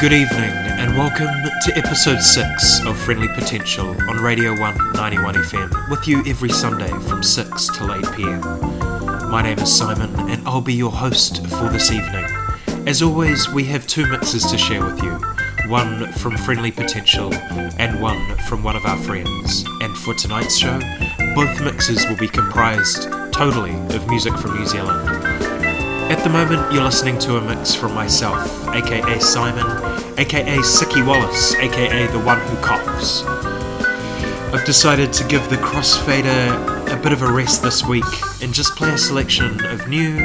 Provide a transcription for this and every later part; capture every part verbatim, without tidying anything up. Good evening and welcome to episode six of Friendly Potential on Radio one ninety-one F M with you every Sunday from six till eight p m. My name is Simon and I'll be your host for this evening. As always, we have two mixes to share with you, one from Friendly Potential and one from one of our friends. And for tonight's show, both mixes will be comprised totally of music from New Zealand. At the moment, you're listening to a mix from myself, aka Simon, aka Sicky Wallace, aka the one who coughs. I've decided to give the crossfader a bit of a rest this week and just play a selection of new,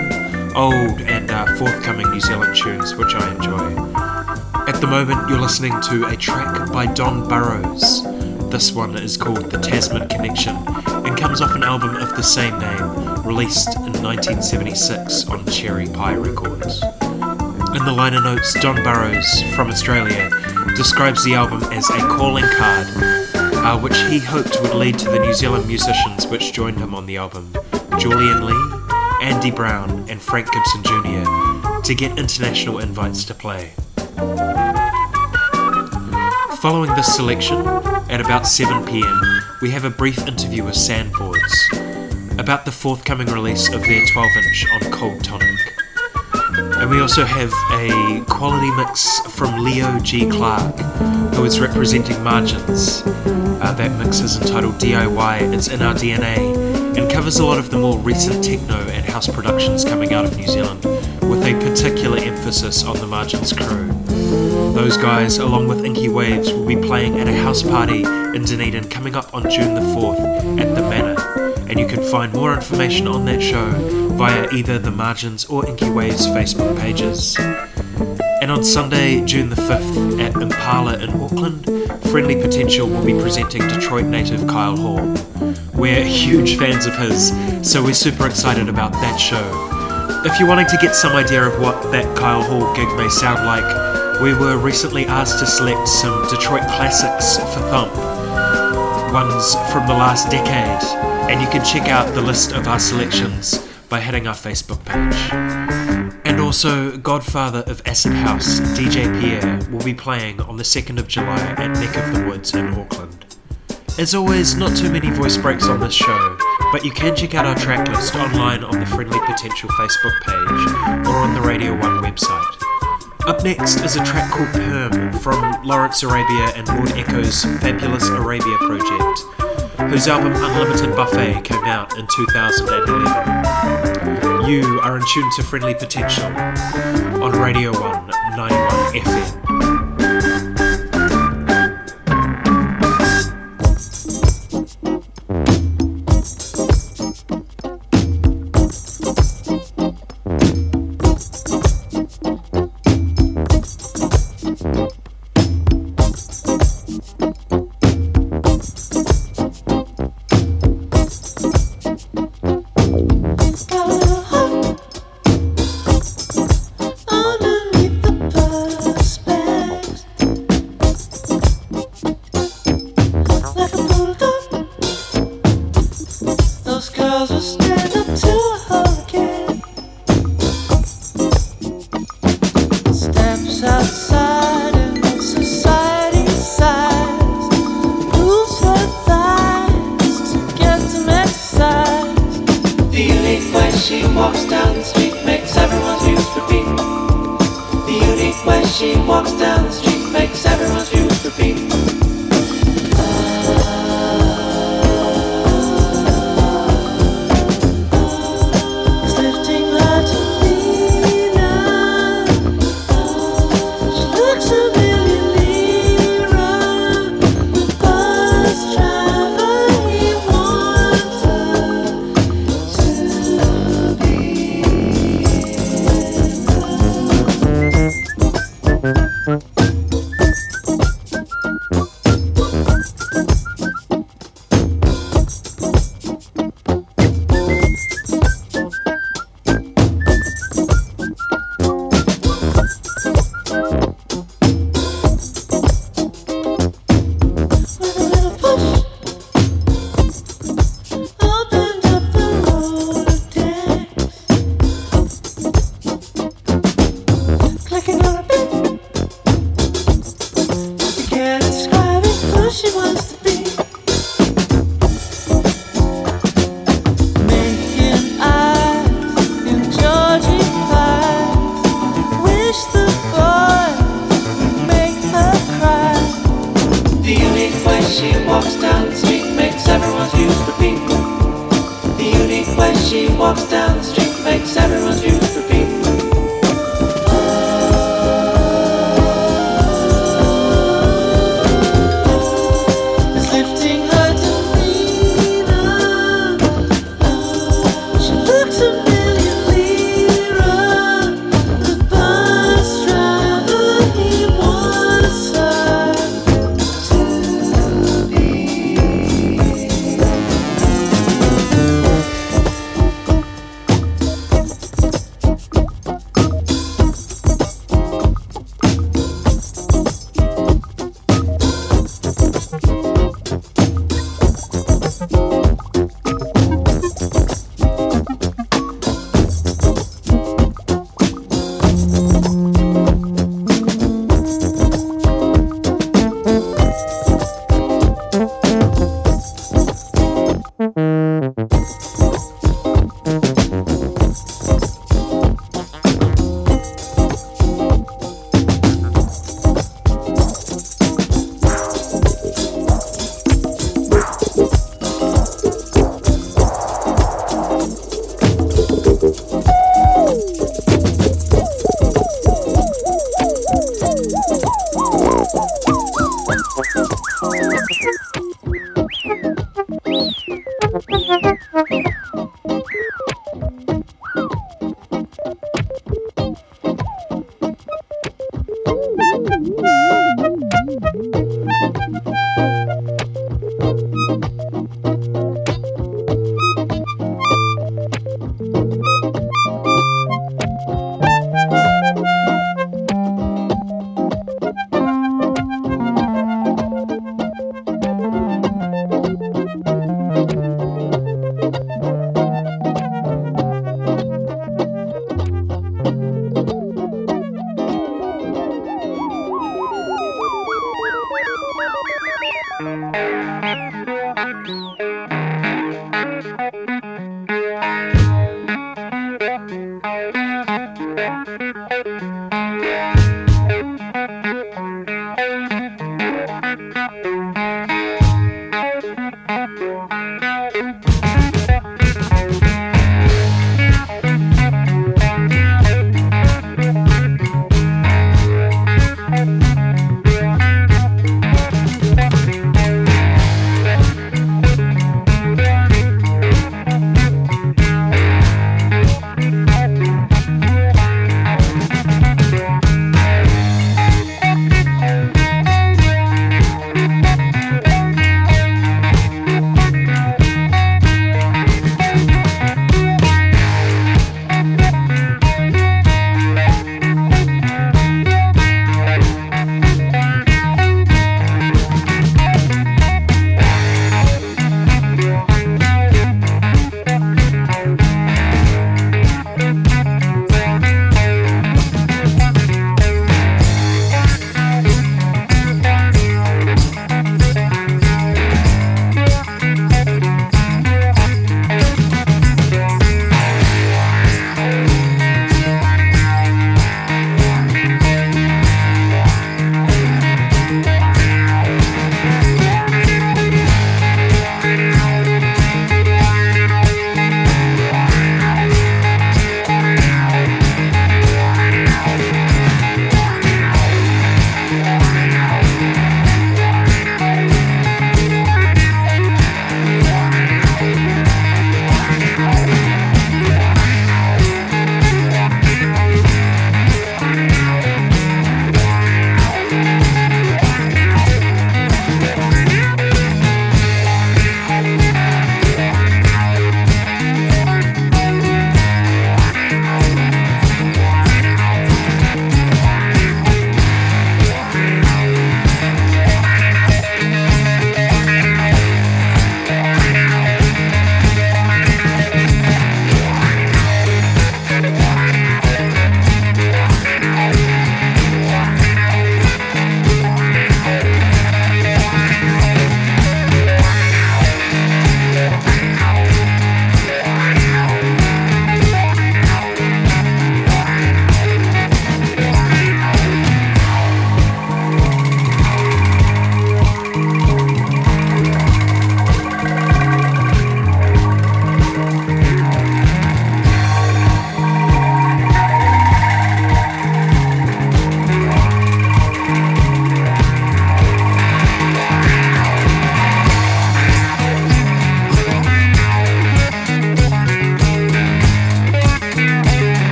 old and uh, forthcoming New Zealand tunes which I enjoy. At the moment, you're listening to a track by Don Burrows. This one is called The Tasman Connection and comes off an album of the same name, released in nineteen seventy-six on Cherry Pie Records. In the liner notes, Don Burrows from Australia describes the album as a calling card, uh, which he hoped would lead to the New Zealand musicians which joined him on the album, Julian Lee, Andy Brown and Frank Gibson Junior, to get international invites to play. Following this selection, at about seven p m, we have a brief interview with Sandboards about the forthcoming release of their twelve inch on Cold Tonic. And we also have a quality mix from Leo G. Clark, who is representing Margins. Uh, that mix is entitled D I Y, It's in Our D N A, and covers a lot of the more recent techno and house productions coming out of New Zealand, with a particular emphasis on the Margins crew. Those guys, along with Inky Waves, will be playing at a house party in Dunedin coming up on June the fourth at the Manor. And you can find more information on that show via either the Margins or Inky Waves Facebook pages. And on Sunday, June the fifth, at Impala in Auckland, Friendly Potential will be presenting Detroit native Kyle Hall. We're huge fans of his, so we're super excited about that show. If you're wanting to get some idea of what that Kyle Hall gig may sound like, we were recently asked to select some Detroit classics for Thump, ones from the last decade. And you can check out the list of our selections by heading our Facebook page. And also, Godfather of Acid House, D J Pierre, will be playing on the second of July at Neck of the Woods in Auckland. As always, not too many voice breaks on this show, but you can check out our track list online on the Friendly Potential Facebook page or on the Radio one website. Up next is a track called Perm from Lawrence Arabia and Lord Echo's Fabulous Arabia Project, whose album Unlimited Buffet came out in two thousand eleven. You are in tune to Friendly Potential on Radio one ninety-one F M. walks down the street makes everyone's views repeat.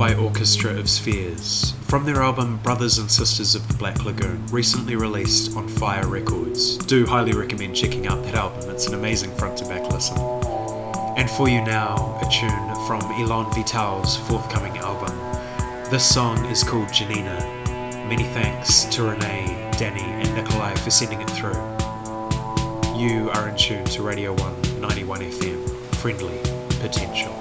by Orchestra of Spheres, from their album Brothers and Sisters of the Black Lagoon, recently released on Fire Records. Do highly recommend checking out that album, it's an amazing front-to-back listen. And for you now, a tune from Elan Vital's forthcoming album. This song is called Janina. Many thanks to Renee, Danny and Nikolai for sending it through. You are in tune to Radio one ninety-one F M, Friendly Potential.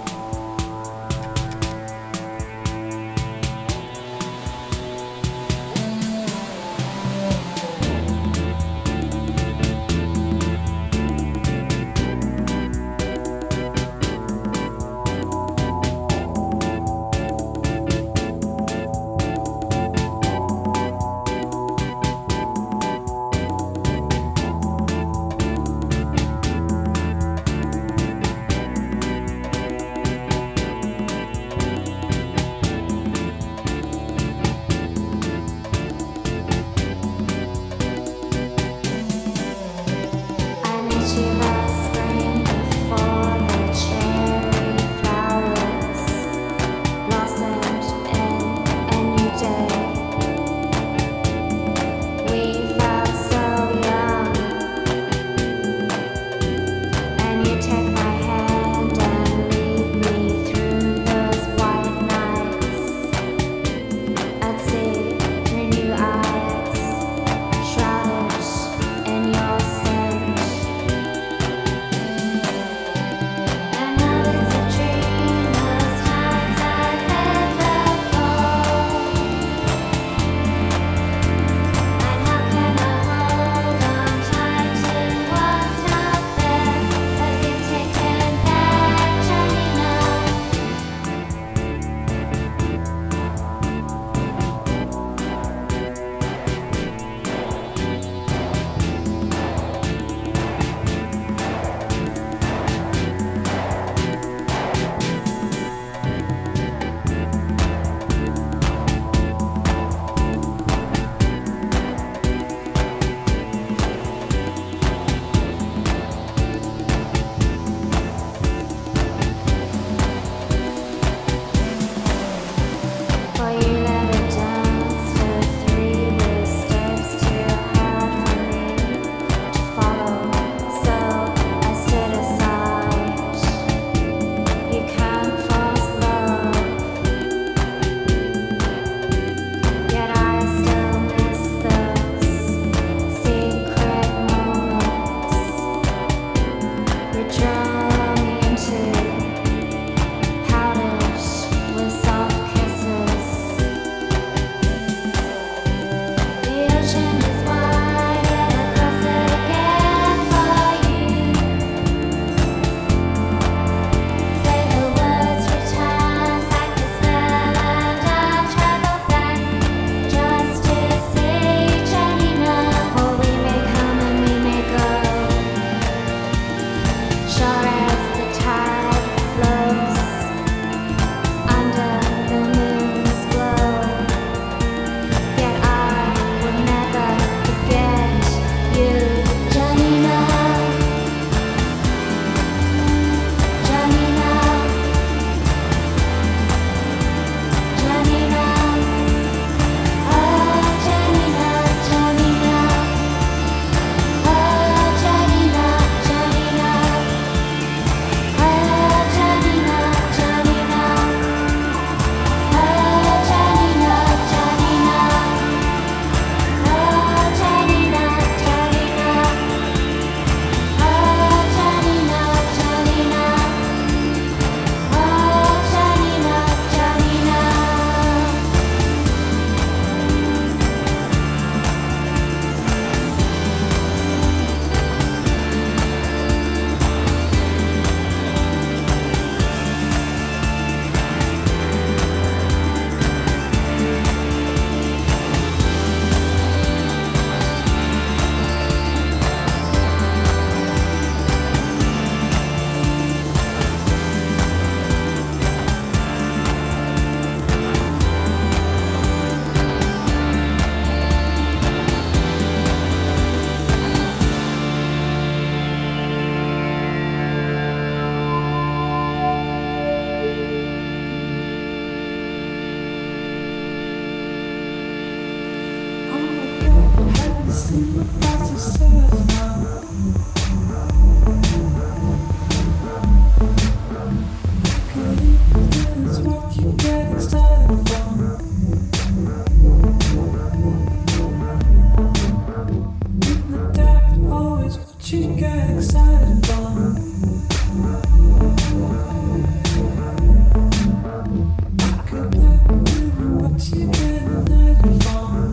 Never You get a night to fall.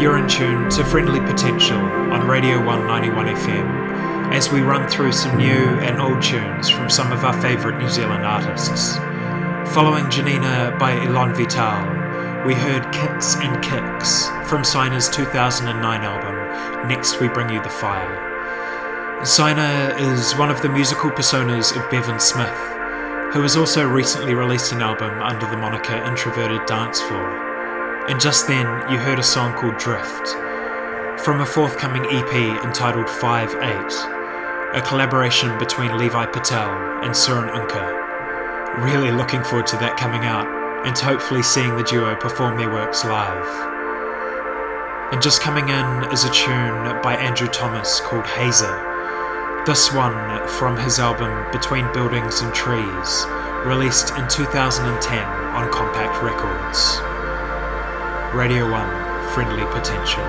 You're in tune to Friendly Potential on Radio one ninety-one F M as we run through some new and old tunes from some of our favourite New Zealand artists. Following Janina by Elan Vital, we heard Kicks and Kicks from Sina's two thousand nine album, Next We Bring You The Fire. Sina is one of the musical personas of Bevan Smith, who has also recently released an album under the moniker Introverted Dance Floor. And just then, you heard a song called Drift, from a forthcoming E P entitled five eight, a collaboration between Levi Patel and Sarang Unka. Really looking forward to that coming out, and hopefully seeing the duo perform their works live. And just coming in is a tune by Andrew Thomas called Hazer, this one from his album Between Buildings and Trees, released in two thousand ten on Compact Records. Radio one, Friendly Potential.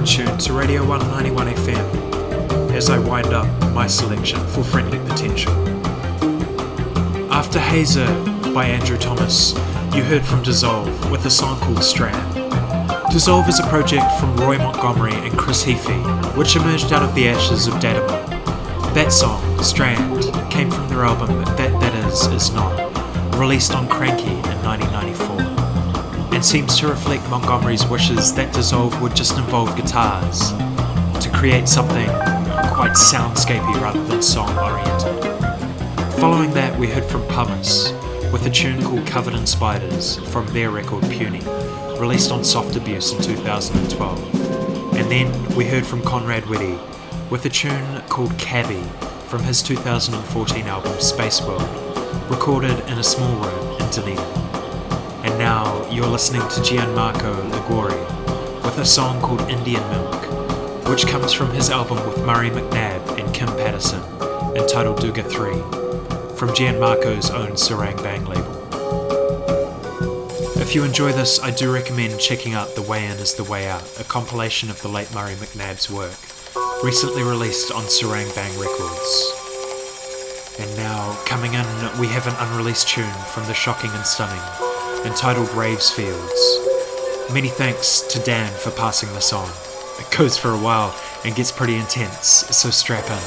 in tune to Radio one ninety-one F M as I wind up my selection for Friendly Potential. After Hazer by Andrew Thomas, you heard from Dissolve with a song called Strand. Dissolve is a project from Roy Montgomery and Chris Heafy, which emerged out of the ashes of Datamon. That song, Strand, came from their album That That Is Is Not, released on Cranky in nineteen ninety-four, and seems to reflect Montgomery's wishes that Dissolve would just involve guitars, to create something quite soundscapey rather than song-oriented. Following that, we heard from Pumice with a tune called Covered in Spiders from their record Puny, released on Soft Abuse in two thousand twelve. And then we heard from Conrad Witte with a tune called Cabby from his two thousand fourteen album Space World, recorded in a small room in Dunedin. And now you're listening to Gianmarco Liguori with a song called Indian Milk, which comes from his album with Murray McNabb and Kim Patterson, entitled Duga three, from Gianmarco's own Sarang Bang label. If you enjoy this, I do recommend checking out The Way In Is The Way Out, a compilation of the late Murray McNabb's work, recently released on Sarang Bang Records. And now, coming in, we have an unreleased tune from The Shocking and Stunning, entitled Ravesfields. Many thanks to Dan for passing this on. It goes for a while and gets pretty intense, so strap in.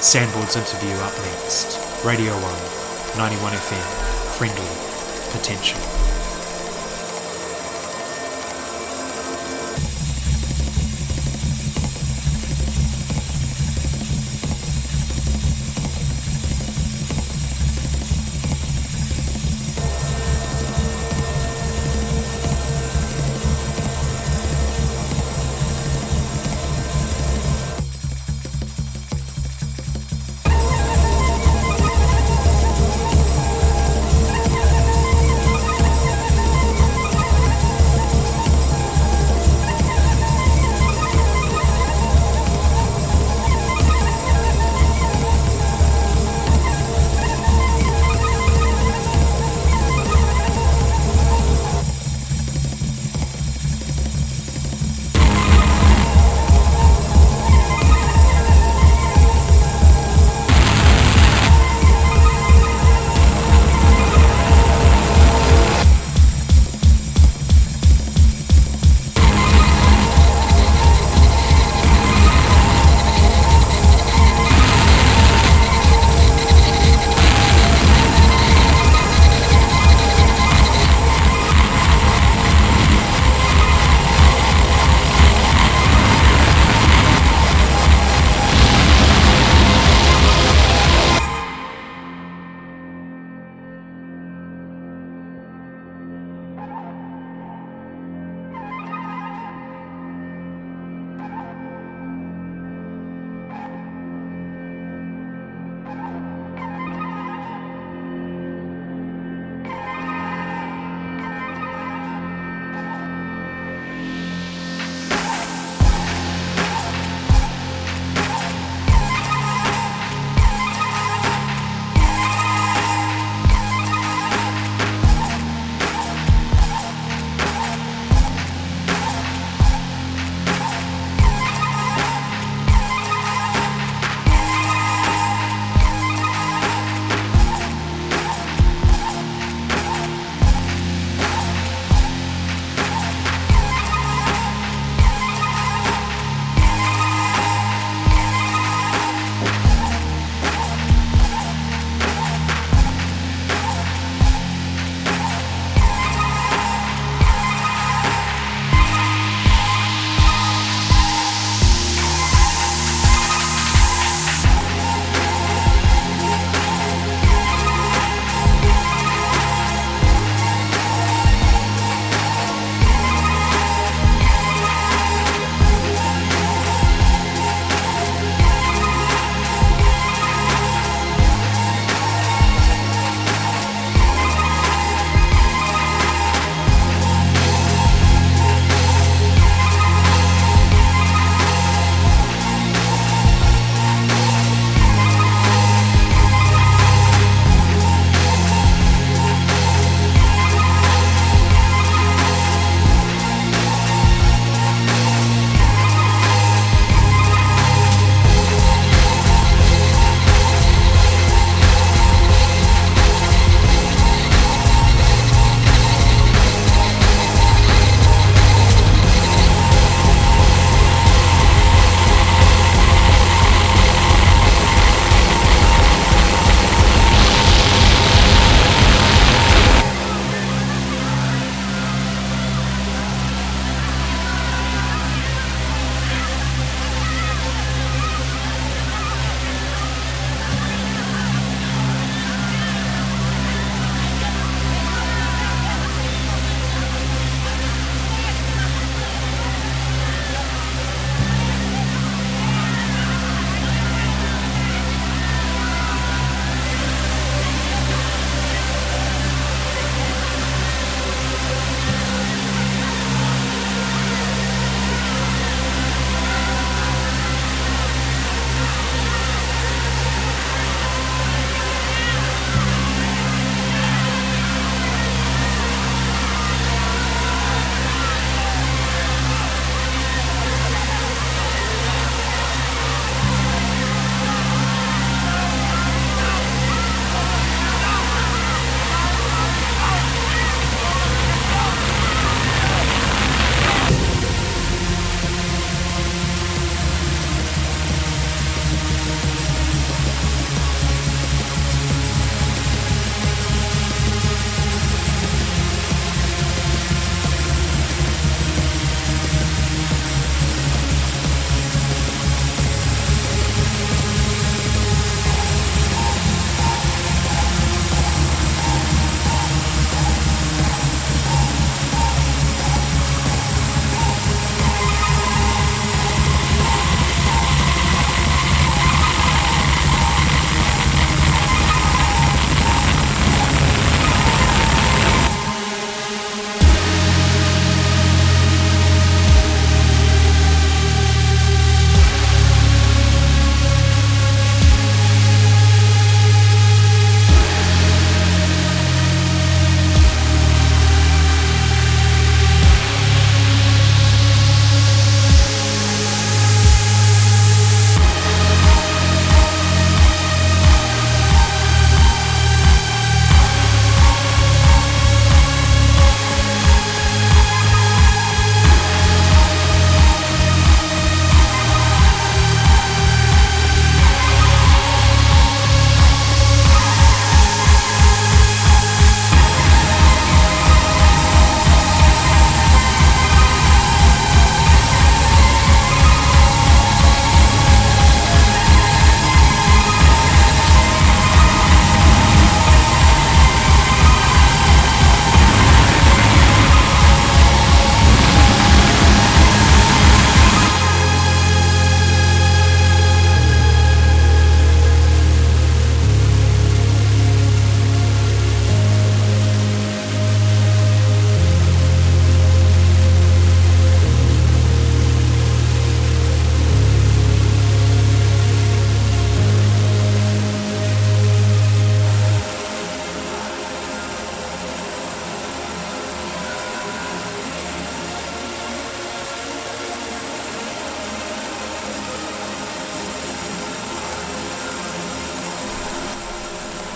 Sandboards interview up next. Radio one, ninety-one F M, Friendly Potential.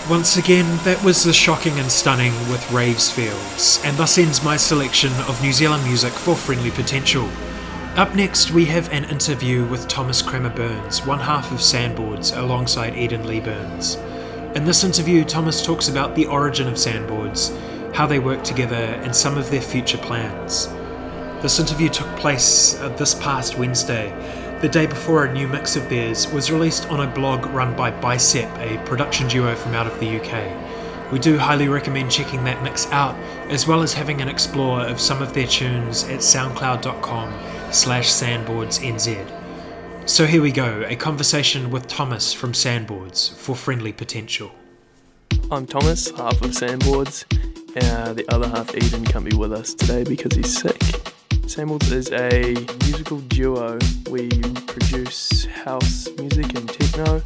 Once again, that was The Shocking and Stunning with Ravesfields, and thus ends my selection of New Zealand music for Friendly Potential. Up next, we have an interview with Thomas Kramer Burns, one half of Sandboards, alongside Eden Lee Burns. In this interview, Thomas talks about the origin of Sandboards, how they work together, and some of their future plans. This interview took place uh, this past Wednesday, the day before a new mix of theirs was released on a blog run by Bicep, a production duo from out of the U K. We do highly recommend checking that mix out, as well as having an explore of some of their tunes at soundcloud.com slash sandboardsnz. So here we go, a conversation with Thomas from Sandboards for Friendly Potential. I'm Thomas, half of Sandboards. Uh, the other half, Eden, can't be with us today because he's sick. Sandboards is a musical duo. We produce house music and techno.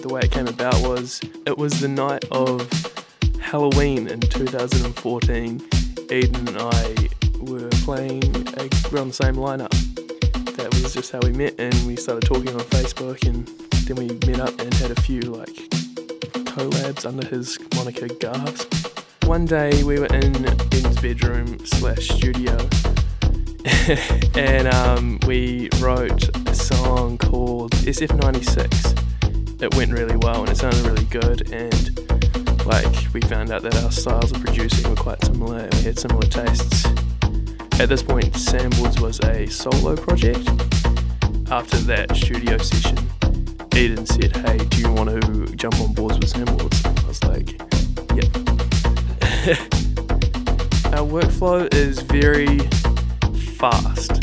The way it came about was, it was the night of Halloween in two thousand fourteen. Eden and I were playing a, we're on the same lineup. That was just how we met, and we started talking on Facebook, and then we met up and had a few like collabs under his moniker Gasp. One day we were in Eden's bedroom slash studio. and um, we wrote a song called S F ninety-six. It went really well and it sounded really good, and like we found out that our styles of producing were quite similar and we had similar tastes. At this point, Sandboards was a solo project. After that studio session, Eden said, "Hey, do you want to jump on boards with Sandboards?" And I was like, "Yep." Our workflow is very fast,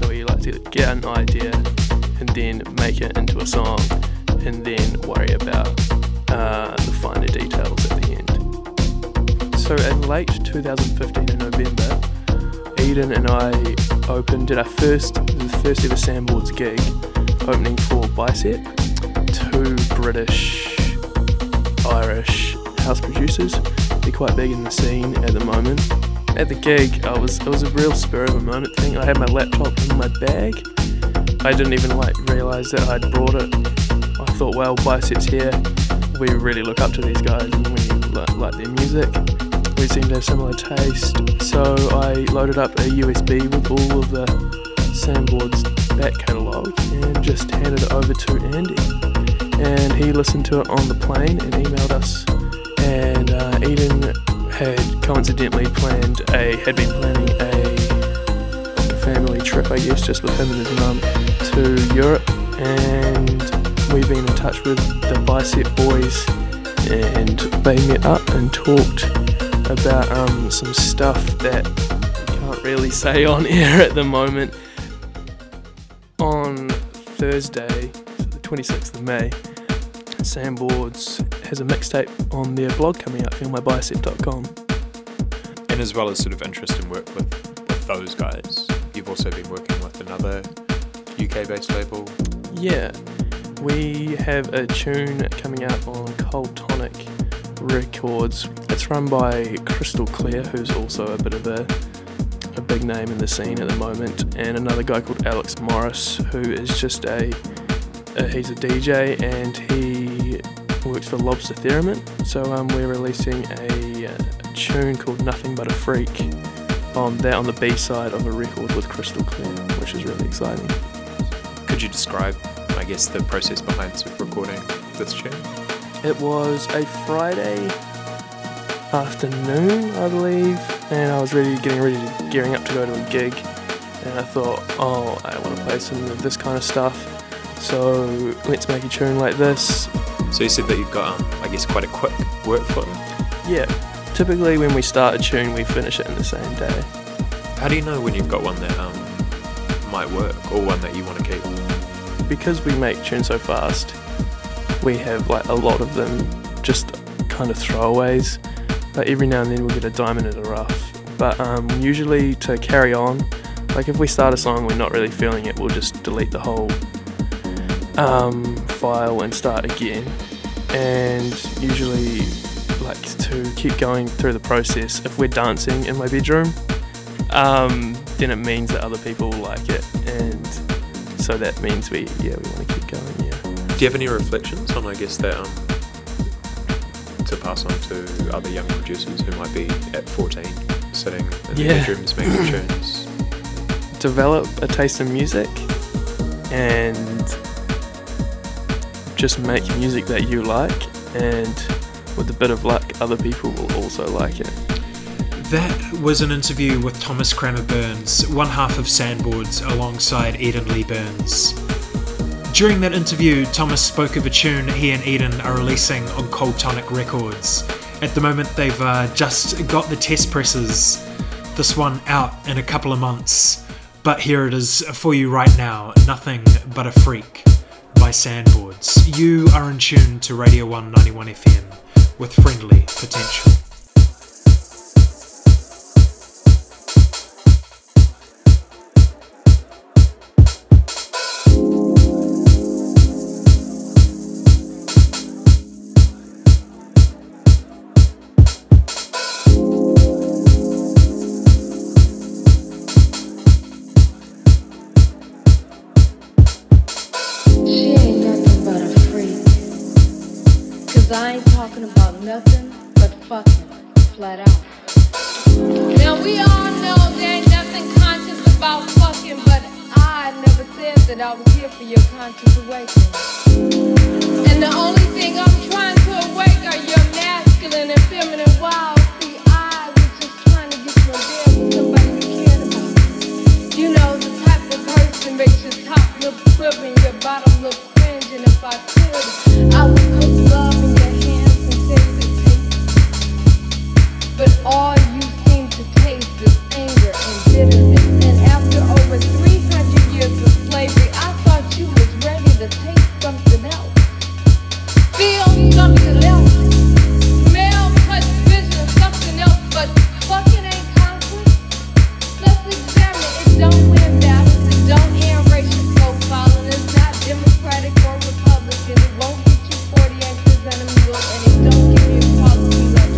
so we like to get an idea and then make it into a song and then worry about uh, the finer details at the end. So in late twenty fifteen, in November, Eden and I opened did our first the first ever Sandboards gig, opening for Bicep, two British Irish house producers. They're quite big in the scene at the moment. At the gig, I was it was a real spur of the moment thing. I had my laptop in my bag. I didn't even like realise that I'd brought it. I thought, well, Bicep's here. We really look up to these guys and we li- like their music. We seem to have similar taste. So I loaded up a U S B with all of the Sandboards back catalogue and just handed it over to Andy. And he listened to it on the plane and emailed us. And uh, Eden had coincidentally planned a had been planning a family trip, I guess, just with him and his mum to Europe, and we've been in touch with the Bicep boys, and they met up and talked about um, some stuff that I can't really say on air at the moment. On Thursday, the twenty-sixth of May, Sandboards has a mixtape on their blog coming up, feel my bicep dot com. And as well as sort of interest and work with, with those guys, you've also been working with another U K-based label? Yeah, we have a tune coming out on Cold Tonic Records. It's run by Crystal Clear, who's also a bit of a, a big name in the scene at the moment, and another guy called Alex Morris, who is just a Uh, he's a D J and he works for Lobster Theremin. So um, we're releasing a, a tune called Nothing But A Freak on that on the B side of a record with Crystal Clear, which is really exciting. Could you describe, I guess, the process behind recording this tune? It was a Friday afternoon, I believe, and I was really getting ready, to, gearing up to go to a gig, and I thought, oh, I want to play some of this kind of stuff. So let's make a tune like this. So you said that you've got, um, I guess, quite a quick workflow. Yeah. Typically when we start a tune, we finish it in the same day. How do you know when you've got one that um, might work or one that you want to keep? Because we make tunes so fast, we have like a lot of them just kind of throwaways. Like every now and then we'll get a diamond in a rough. But um, usually to carry on, like if we start a song, we're not really feeling it, we'll just delete the whole Um, file and start again, and usually like to keep going through the process. If we're dancing in my bedroom, um, then it means that other people like it, and so that means we yeah we want to keep going. Yeah. Do you have any reflections on I guess that um, to pass on to other young producers who might be at fourteen, sitting in yeah. their bedrooms making tunes. Develop a taste in music and just make music that you like, and with a bit of luck, other people will also like it. That was an interview with Thomas Kramer Burns, one half of Sandboards, alongside Eden Lee Burns. During that interview, Thomas spoke of a tune he and Eden are releasing on Cold Tonic Records. At the moment, they've uh, just got the test presses, this one out in a couple of months. But here it is for you right now, Nothing But A Freak by Sandboards. You are in tune to Radio one ninety-one F M with Friendly Potential. I ain't talking about nothing but fucking, flat out. Now we all know there ain't nothing conscious about fucking, but I never said that I was here for your conscious awakening. And the only thing I'm trying to awake are your masculine and feminine wiles. See, I was just trying to get you in bed with somebody you cared about. You know, the type of person makes your top look quiver and your bottom look cringe. And if I could, I would put love in. But all you seem to taste is anger and bitterness. And after over three hundred years of slavery, I thought you was ready to taste something else. Feel something else. Smell, touch, vision, something else. But fucking ain't conflict. Let's examine it. It don't win battles. It don't end racial profiling. It's not democratic or Republican. It won't get you forty acres and a mule. And it don't give you quality like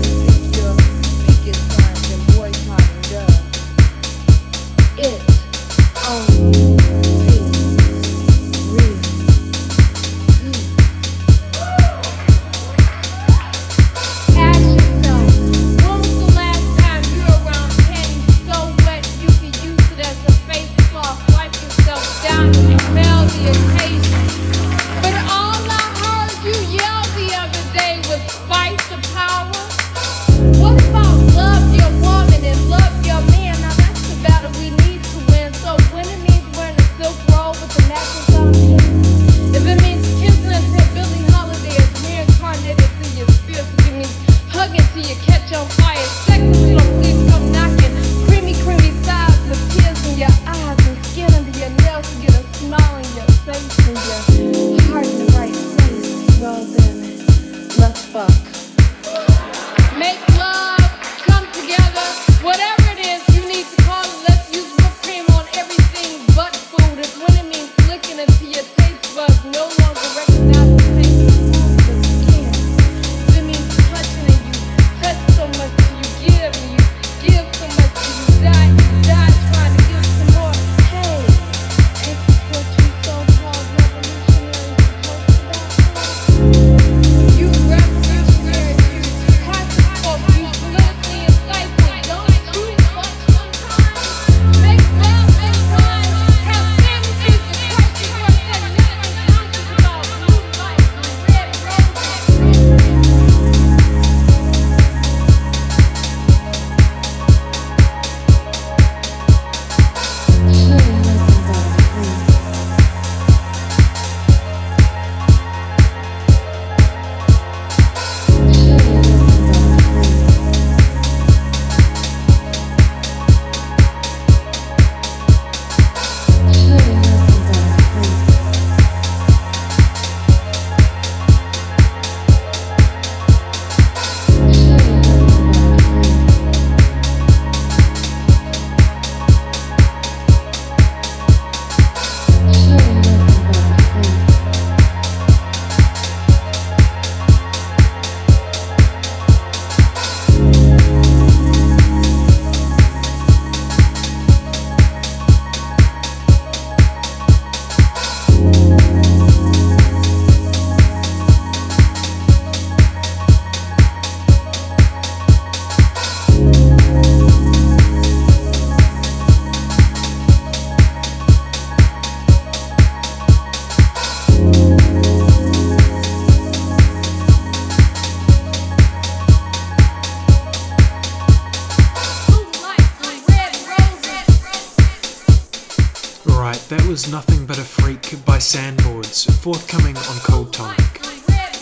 was Nothing But A Freak by Sandboards, forthcoming on Cold Tonic.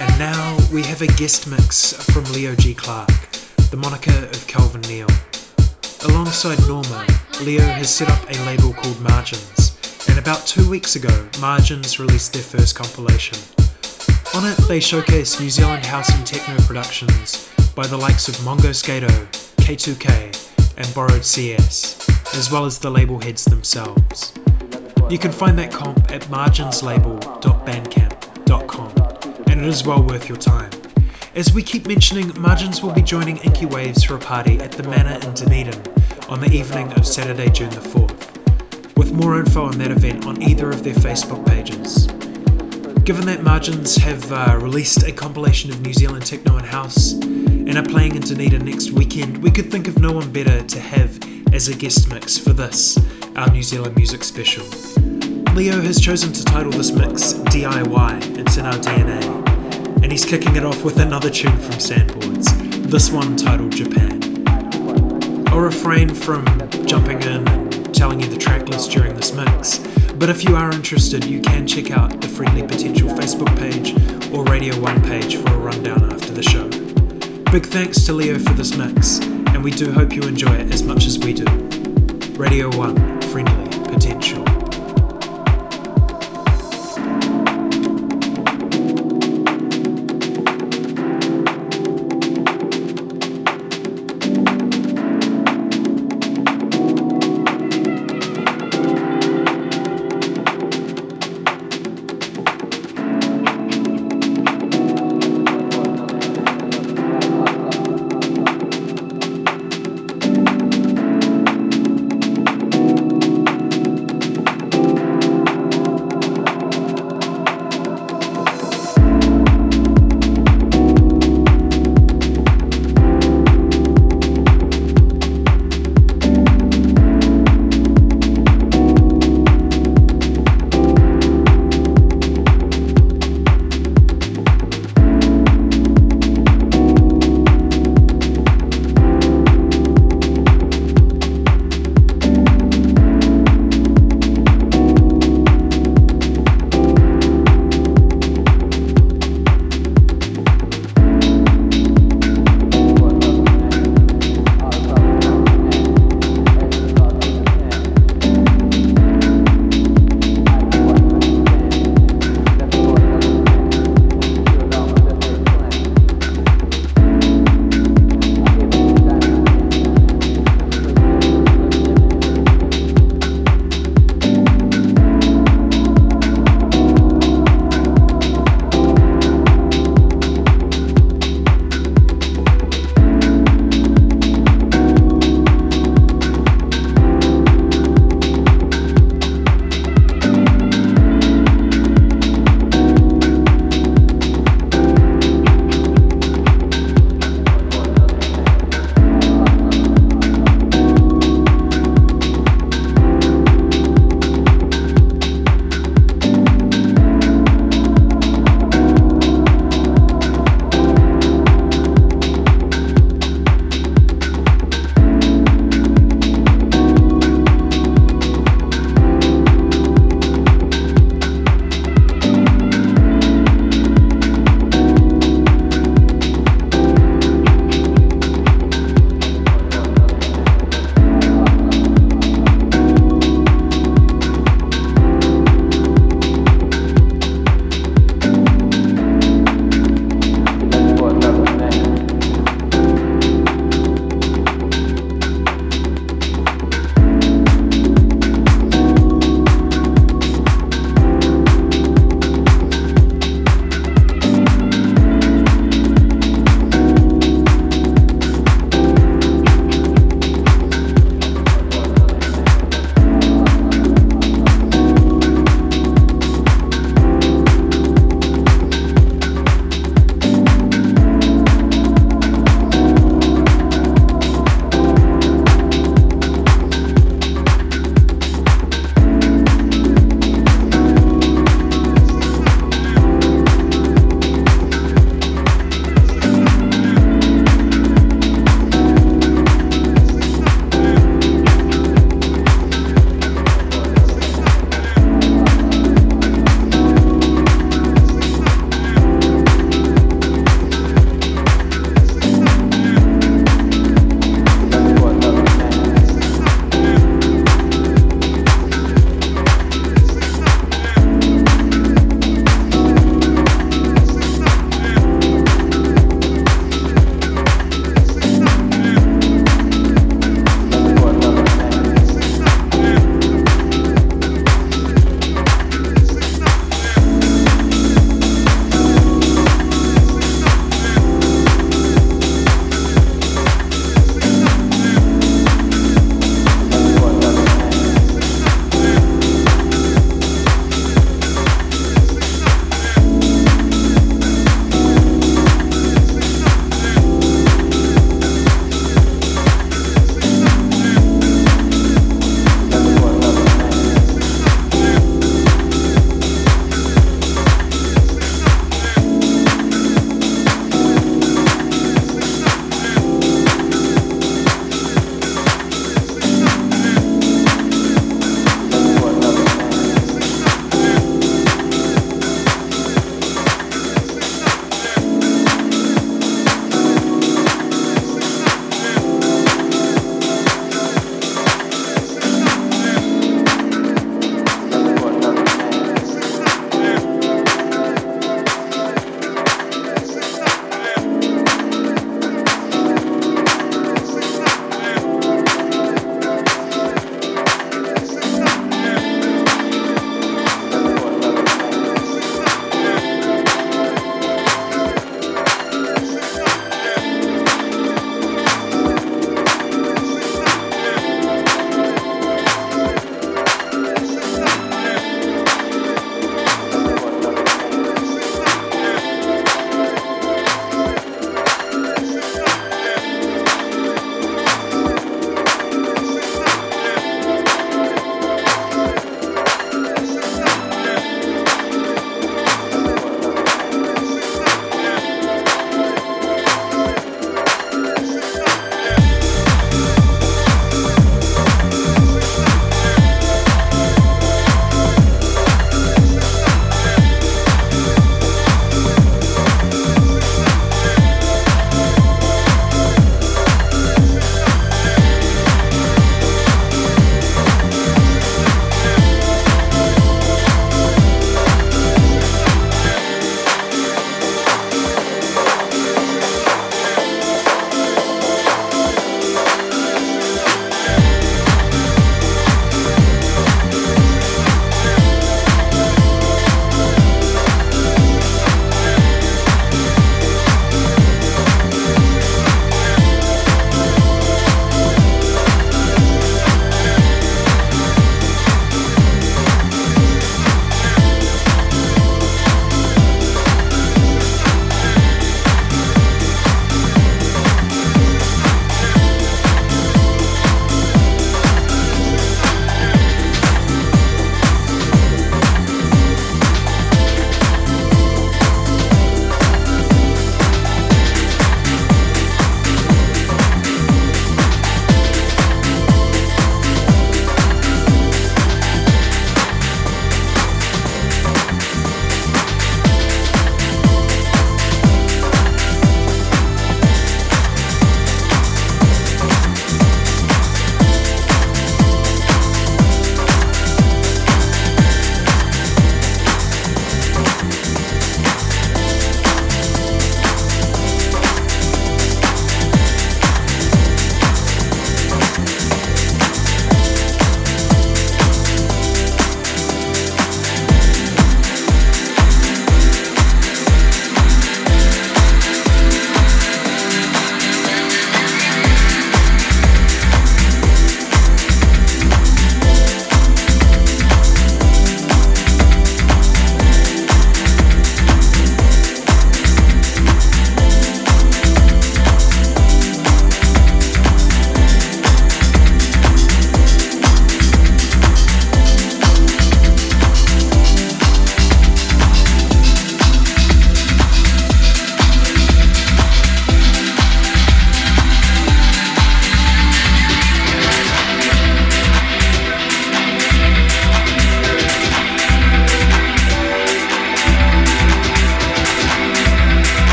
And now we have a guest mix from Leo G. Clark, the moniker of Calvin Neal. Alongside Norma, Leo has set up a label called Margins, and about two weeks ago, Margins released their first compilation. On it, they showcase New Zealand house and techno productions by the likes of Mongo Skato, K two K, and Borrowed C S, as well as the label heads themselves. You can find that comp at margins label dot bandcamp dot com, and it is well worth your time. As we keep mentioning, Margins will be joining Inky Waves for a party at the Manor in Dunedin on the evening of Saturday, June the fourth, with more info on that event on either of their Facebook pages. Given that Margins have uh, released a compilation of New Zealand techno and house and are playing in Dunedin next weekend, we could think of no one better to have as a guest mix for this, our New Zealand music special. Leo has chosen to title this mix D I Y, it's in our D N A, and he's kicking it off with another tune from Sandboards, this one titled Japan. I'll refrain from jumping in and telling you the track list during this mix, but if you are interested, you can check out the Friendly Potential Facebook page or Radio one page for a rundown after the show. Big thanks to Leo for this mix, and we do hope you enjoy it as much as we do. Radio one, Friendly Potential.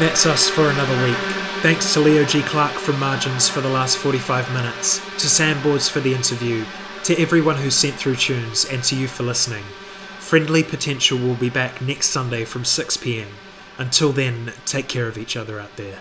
And that's us for another week. Thanks to Leo G. Clark from Margins for the last forty-five minutes, to Sandboards for the interview, to everyone who sent through tunes, and to you for listening. Friendly Potential will be back next Sunday from six p.m. Until then, take care of each other out there.